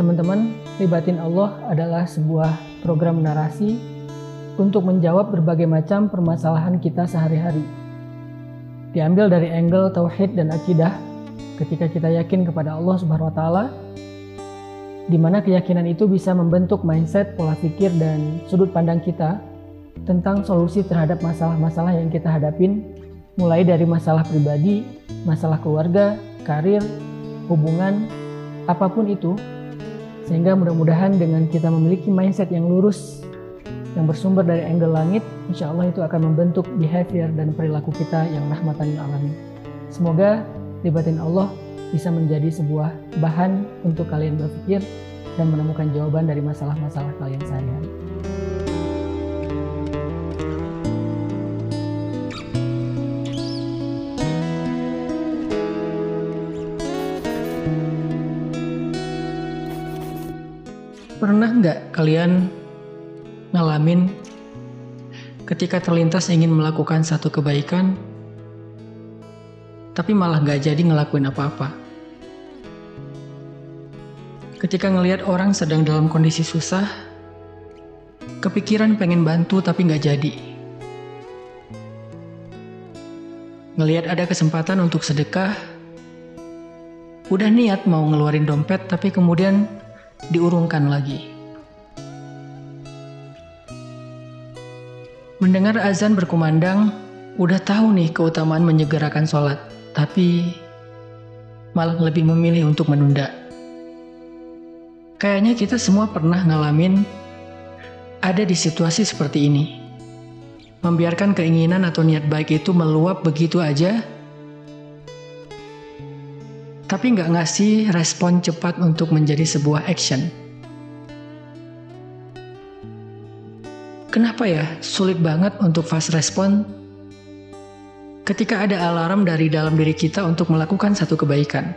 teman-teman, Libatin Allah adalah sebuah program narasi untuk menjawab berbagai macam permasalahan kita sehari-hari. Diambil dari angle tauhid dan akidah ketika kita yakin kepada Allah Subhanahu wa Ta'ala, di mana keyakinan itu bisa membentuk mindset, pola pikir, dan sudut pandang kita tentang solusi terhadap masalah-masalah yang kita hadapin, mulai dari masalah pribadi, masalah keluarga, karir, hubungan, apapun itu. Sehingga mudah-mudahan dengan kita memiliki mindset yang lurus, yang bersumber dari angle langit, insya Allah itu akan membentuk behavior dan perilaku kita yang rahmatan lil alamin. Semoga Libatin Allah bisa menjadi sebuah bahan untuk kalian berpikir dan menemukan jawaban dari masalah-masalah kalian sehari-hari. Pernah nggak kalian ngalamin ketika terlintas ingin melakukan satu kebaikan, tapi malah nggak jadi ngelakuin apa-apa? Ketika ngelihat orang sedang dalam kondisi susah, kepikiran pengen bantu tapi nggak jadi. Ngelihat ada kesempatan untuk sedekah, udah niat mau ngeluarin dompet tapi kemudian diurungkan lagi. Mendengar azan berkumandang, udah tahu nih keutamaan menyegerakan sholat, tapi malah lebih memilih untuk menunda. Kayaknya kita semua pernah ngalamin ada di situasi seperti ini. Membiarkan keinginan atau niat baik itu meluap begitu aja, tapi nggak ngasih respon cepat untuk menjadi sebuah action. Kenapa ya sulit banget untuk fast respon ketika ada alarm dari dalam diri kita untuk melakukan satu kebaikan?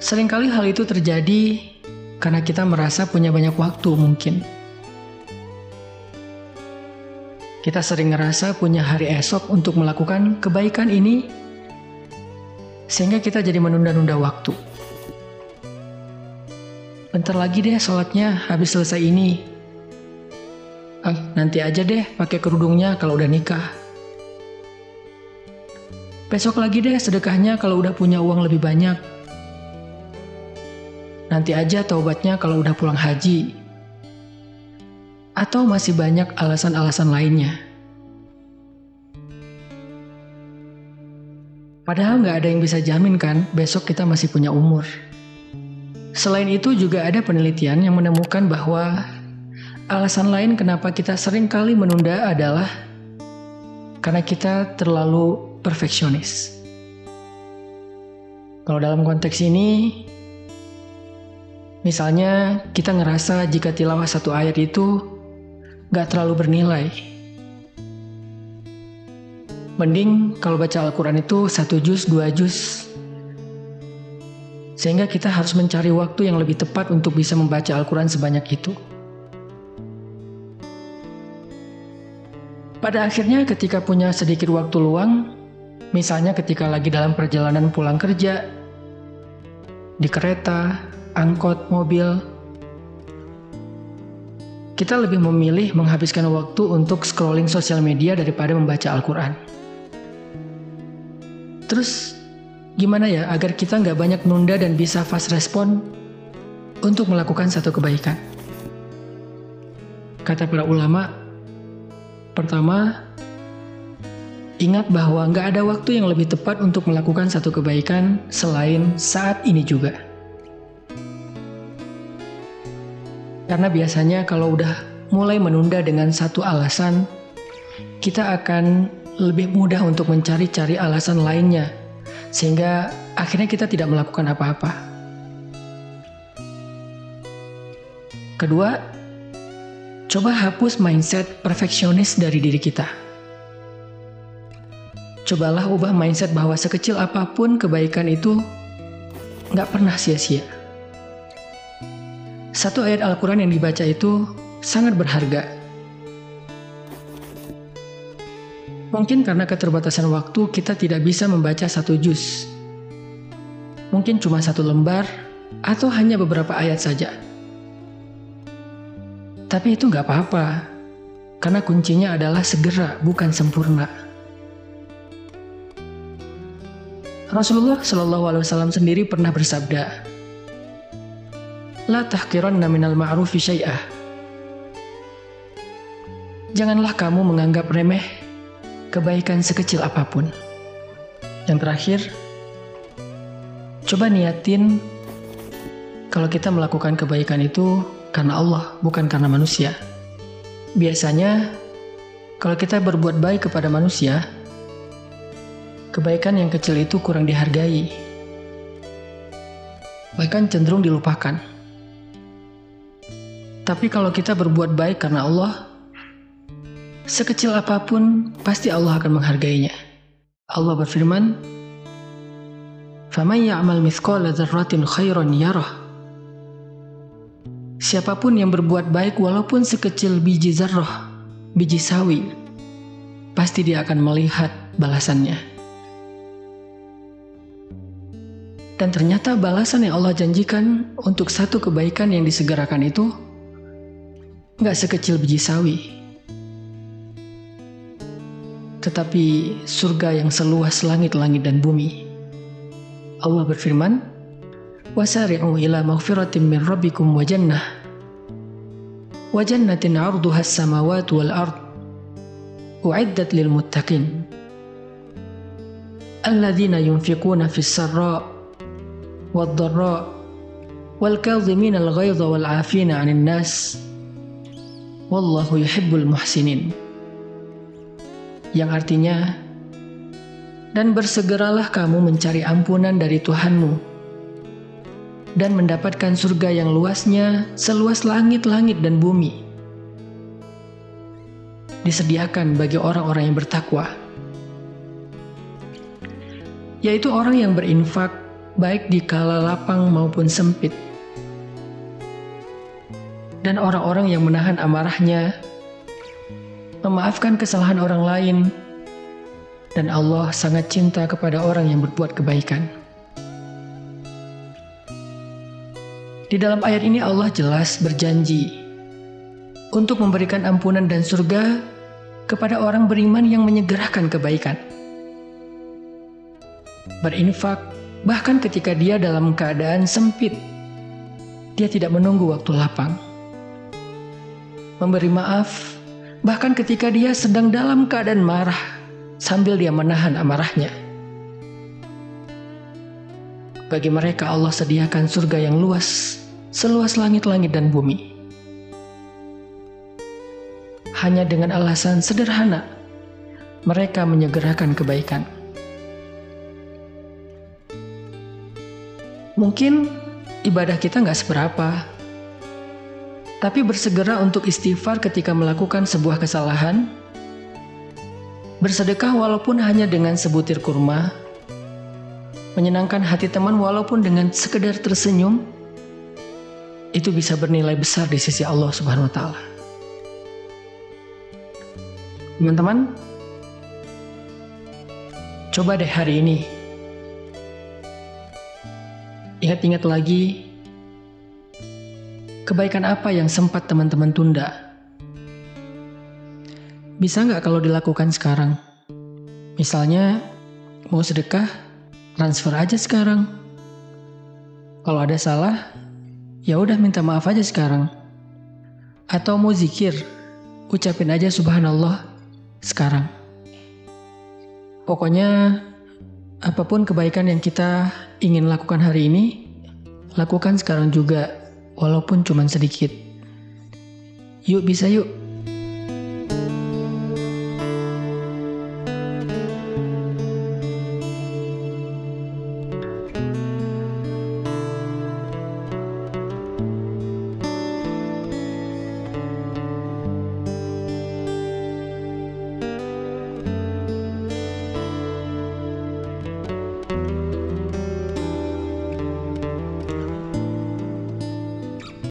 Seringkali hal itu terjadi karena kita merasa punya banyak waktu mungkin. Kita sering ngerasa punya hari esok untuk melakukan kebaikan ini, sehingga kita jadi menunda-nunda waktu. Bentar lagi deh sholatnya, habis selesai ini. Nanti aja deh pakai kerudungnya kalau udah nikah. Besok lagi deh sedekahnya kalau udah punya uang lebih banyak. Nanti aja taubatnya kalau udah pulang haji. Atau masih banyak alasan-alasan lainnya. Padahal nggak ada yang bisa jamin kan, besok kita masih punya umur. Selain itu juga ada penelitian yang menemukan bahwa alasan lain kenapa kita sering kali menunda adalah karena kita terlalu perfeksionis. Kalau dalam konteks ini, misalnya kita ngerasa jika tilawah satu ayat itu nggak terlalu bernilai. Mending kalau baca Al-Quran itu 1 juz, 2 juz. Sehingga kita harus mencari waktu yang lebih tepat untuk bisa membaca Al-Quran sebanyak itu. Pada akhirnya ketika punya sedikit waktu luang, misalnya ketika lagi dalam perjalanan pulang kerja, di kereta, angkot, mobil, kita lebih memilih menghabiskan waktu untuk scrolling sosial media daripada membaca Al-Quran. Terus gimana ya agar kita nggak banyak nunda dan bisa fast respon untuk melakukan satu kebaikan? Kata para ulama, pertama, ingat bahwa nggak ada waktu yang lebih tepat untuk melakukan satu kebaikan selain saat ini juga. Karena biasanya kalau udah mulai menunda dengan satu alasan, kita akan lebih mudah untuk mencari-cari alasan lainnya, sehingga akhirnya kita tidak melakukan apa-apa. Kedua, coba hapus mindset perfeksionis dari diri kita. Cobalah ubah mindset bahwa sekecil apapun kebaikan itu nggak pernah sia-sia. Satu ayat Al-Quran yang dibaca itu sangat berharga. Mungkin karena keterbatasan waktu kita tidak bisa membaca 1 juz. mungkin cuma satu lembar atau hanya beberapa ayat saja. Tapi itu nggak apa-apa, karena kuncinya adalah segera, bukan sempurna. Rasulullah SAW sendiri pernah bersabda, "La tahqiranna minal ma'rufi syai'ah." Janganlah kamu menganggap remeh kebaikan sekecil apapun. Yang terakhir, coba niatin kalau kita melakukan kebaikan itu karena Allah, bukan karena manusia. Biasanya, kalau kita berbuat baik kepada manusia, kebaikan yang kecil itu kurang dihargai, bahkan cenderung dilupakan. Tapi kalau kita berbuat baik karena Allah, sekecil apapun pasti Allah akan menghargainya. Allah berfirman, "Faman ya'mal mithqala dzarratin khairan yarah." Siapapun yang berbuat baik walaupun sekecil biji zarrah, biji sawi, pasti dia akan melihat balasannya. Dan ternyata balasan yang Allah janjikan untuk satu kebaikan yang disegerakan itu nggak sekecil biji sawi, tetapi surga yang seluas langit-langit dan bumi. Allah berfirman, "Wasari'u ila maghfiratin min rabbikum wa jannah, wa jannatin 'arduha as-samawati wal ard, u'iddat lil muttaqin, alladzina yunfiquna fis sarra wad dharra, wal kadhimina al ghaidha wal 'afina 'anil nas. Wallahu yuhibbul muhsinin." Yang artinya, dan bersegeralah kamu mencari ampunan dari Tuhanmu dan mendapatkan surga yang luasnya seluas langit-langit dan bumi, disediakan bagi orang-orang yang bertakwa, yaitu orang yang berinfak baik di kala lapang maupun sempit, dan orang-orang yang menahan amarahnya, memaafkan kesalahan orang lain, dan Allah sangat cinta kepada orang yang berbuat kebaikan. Di dalam ayat ini Allah jelas berjanji untuk memberikan ampunan dan surga kepada orang beriman yang menyegerakan kebaikan, berinfak bahkan ketika dia dalam keadaan sempit, dia tidak menunggu waktu lapang, memberi maaf bahkan ketika dia sedang dalam keadaan marah sambil dia menahan amarahnya. Bagi mereka Allah sediakan surga yang luas, seluas langit-langit dan bumi. Hanya dengan alasan sederhana, mereka menyegerakan kebaikan. Mungkin ibadah kita nggak seberapa, tapi bersegera untuk istighfar ketika melakukan sebuah kesalahan, bersedekah walaupun hanya dengan sebutir kurma, menyenangkan hati teman walaupun dengan sekedar tersenyum, itu bisa bernilai besar di sisi Allah Subhanahu wa Ta'ala. Teman-teman, coba deh hari ini ingat-ingat lagi kebaikan apa yang sempat teman-teman tunda. Bisa nggak kalau dilakukan sekarang? Misalnya, mau sedekah, transfer aja sekarang. Kalau ada salah, ya udah minta maaf aja sekarang. Atau mau zikir, ucapin aja subhanallah sekarang. Pokoknya, apapun kebaikan yang kita ingin lakukan hari ini, lakukan sekarang juga. Walaupun cuma sedikit. Yuk, bisa yuk.